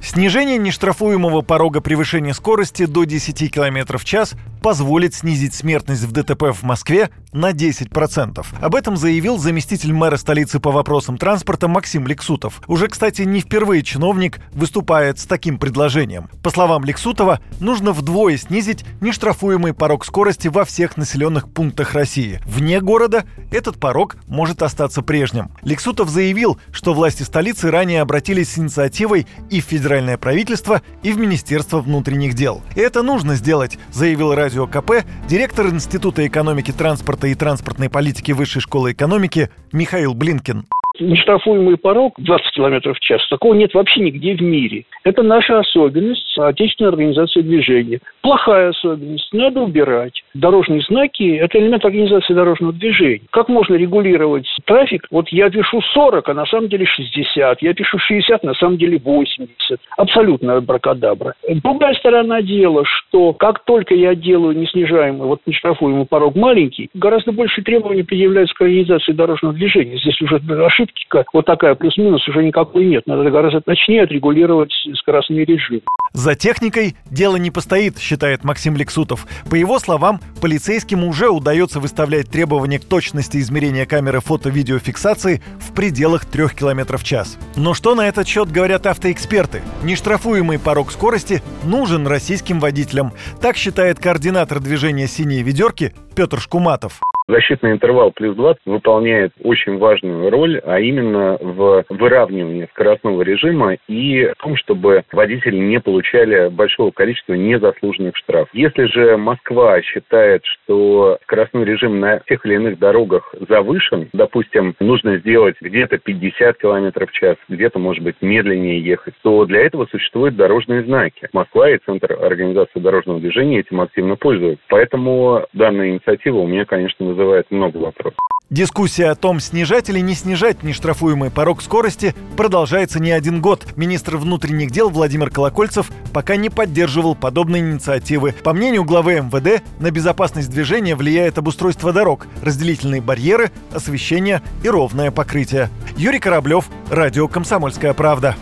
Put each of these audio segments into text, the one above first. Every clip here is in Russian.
Снижение нештрафуемого порога превышения скорости до 10 км в час позволит снизить смертность в ДТП в Москве на 10%. Об этом заявил заместитель мэра столицы по вопросам транспорта Максим Ликсутов. Уже, кстати, не впервые чиновник выступает с таким предложением. По словам Ликсутова, нужно вдвое снизить нештрафуемый порог скорости во всех населенных пунктах России. Вне города этот порог может остаться прежним. Ликсутов заявил, что власти столицы ранее обратились с инициативой и в федеральное правительство, и в Министерство внутренних дел. И это нужно сделать, заявил Радио КП директор Института экономики транспорта и транспортной политики Высшей школы экономики Михаил Блинкин. Нештрафуемый порог 20 км в час. Такого нет вообще нигде в мире. Это наша особенность отечественной организации движения. Плохая особенность. Надо убирать. Дорожные знаки – это элемент организации дорожного движения. Как можно регулировать трафик? Вот я пишу 40, а на самом деле 60. Я пишу 60, на самом деле 80. Абсолютно абракадабра. Другая сторона дела, что как только я делаю неснижаемый, вот нештрафуемый порог маленький, гораздо больше требований предъявляются к организации дорожного движения. Здесь уже ошибка. Вот такая плюс-минус уже никакой нет. Надо гораздо точнее отрегулировать скоростные режимы. За техникой дело не постоит, считает Максим Ликсутов. По его словам, полицейским уже удается выставлять требования к точности измерения камеры фото-видеофиксации в пределах 3 км в час. Но что на этот счет говорят автоэксперты? Нештрафуемый порог скорости нужен российским водителям. Так считает координатор движения «Синие ведерки» Пётр Шкуматов. Защитный интервал плюс 20 выполняет очень важную роль, а именно в выравнивании скоростного режима и в том, чтобы водители не получали большого количества незаслуженных штрафов. Если же Москва считает, что скоростной режим на тех или иных дорогах завышен, допустим, нужно сделать где-то 50 км в час, где-то, может быть, медленнее ехать, то для этого существуют дорожные знаки. Москва и Центр организации дорожного движения этим активно пользуются. Поэтому данная инициатива у меня, конечно, вызывает много вопросов. Дискуссия о том, снижать или не снижать нештрафуемый порог скорости, продолжается не один год. Министр внутренних дел Владимир Колокольцев пока не поддерживал подобные инициативы. По мнению главы МВД, на безопасность движения влияет обустройство дорог, разделительные барьеры, освещение и ровное покрытие. Юрий Кораблёв, радио «Комсомольская правда».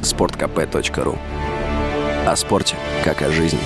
sportkp.ru. О спорте, как о жизни.